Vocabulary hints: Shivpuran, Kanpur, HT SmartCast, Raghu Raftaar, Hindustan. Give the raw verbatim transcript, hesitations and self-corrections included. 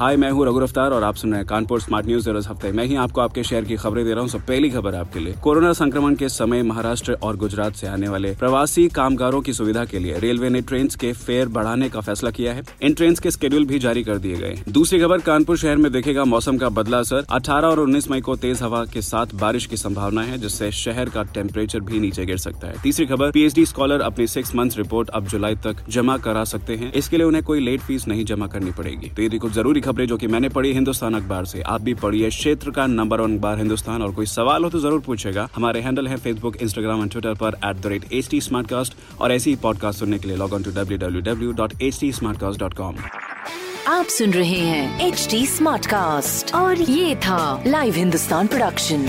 हाय, मैं हूँ रघु रफ्तार और आप सुन रहे हैं कानपुर स्मार्ट न्यूज। इस हफ्ते मैं ही आपको आपके शहर की खबरें दे रहा हूँ। सब पहली खबर आपके लिए, कोरोना संक्रमण के समय महाराष्ट्र और गुजरात से आने वाले प्रवासी कामगारों की सुविधा के लिए रेलवे ने ट्रेन के फेयर बढ़ाने का फैसला किया है। इन ट्रेन के स्केड्यूल भी जारी कर दिए गए। दूसरी खबर, कानपुर शहर में देखेगा मौसम का बदला असर। अठारह और उन्नीस मई को तेज हवा के साथ बारिश की संभावना है, जिससे शहर का टेम्परेचर भी नीचे गिर सकता है। तीसरी खबर, पीएचडी स्कॉलर अपनी सिक्स मंथ रिपोर्ट अब जुलाई तक जमा करा सकते हैं। इसके लिए उन्हें कोई लेट फीस नहीं जमा करनी पड़ेगी। तो ये कुछ जरूरी खबरें जो कि मैंने पढ़ी हिंदुस्तान अखबार से, आप भी पढ़िए। क्षेत्र का नंबर वन अखबार हिंदुस्तान, और कोई सवाल हो तो जरूर पूछेगा। हमारे हैंडल है फेसबुक, इंस्टाग्राम और ट्विटर पर at the rate H T Smartcast, और ऐसी ही पॉडकास्ट सुनने के लिए log on to W W W dot H T Smartcast dot com. आप सुन रहे हैं एच टी स्मार्टकास्ट और ये था लाइव हिंदुस्तान प्रोडक्शन।